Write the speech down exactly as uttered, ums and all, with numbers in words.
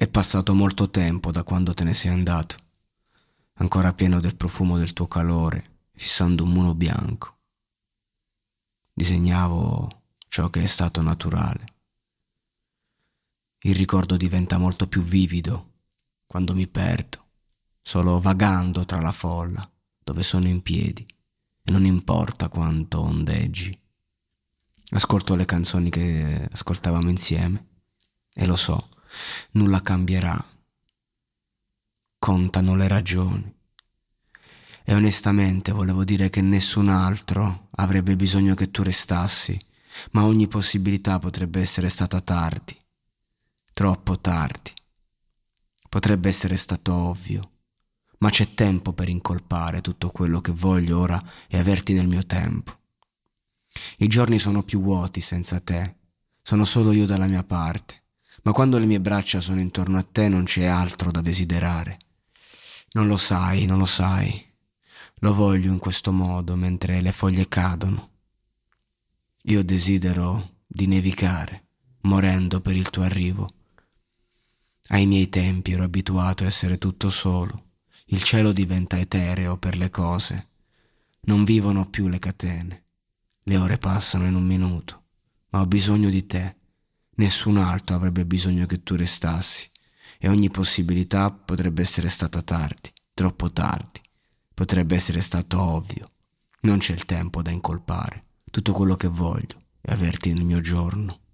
È passato molto tempo da quando te ne sei andato, ancora pieno del profumo del tuo calore, fissando un muro bianco. Disegnavo ciò che è stato naturale. Il ricordo diventa molto più vivido quando mi perdo, solo vagando tra la folla, dove sono in piedi, e non importa quanto ondeggi. Ascolto le canzoni che ascoltavamo insieme, e lo so, nulla cambierà. Contano le ragioni. E onestamente volevo dire che nessun altro avrebbe bisogno che tu restassi, ma ogni possibilità potrebbe essere stata tardi, troppo tardi. Potrebbe essere stato ovvio, ma c'è tempo per incolpare. Tutto quello che voglio ora è averti nel mio tempo. I giorni sono più vuoti senza te, sono solo io dalla mia parte. Ma quando le mie braccia sono intorno a te non c'è altro da desiderare. Non lo sai, non lo sai. Lo voglio in questo modo mentre le foglie cadono. Io desidero di nevicare, morendo per il tuo arrivo. Ai miei tempi ero abituato a essere tutto solo. Il cielo diventa etereo per le cose. Non vivono più le catene. Le ore passano in un minuto, ma ho bisogno di te. Nessun altro avrebbe bisogno che tu restassi, e ogni possibilità potrebbe essere stata tardi, troppo tardi. Potrebbe essere stato ovvio. Non c'è il tempo da incolpare. Tutto quello che voglio è averti nel mio giorno.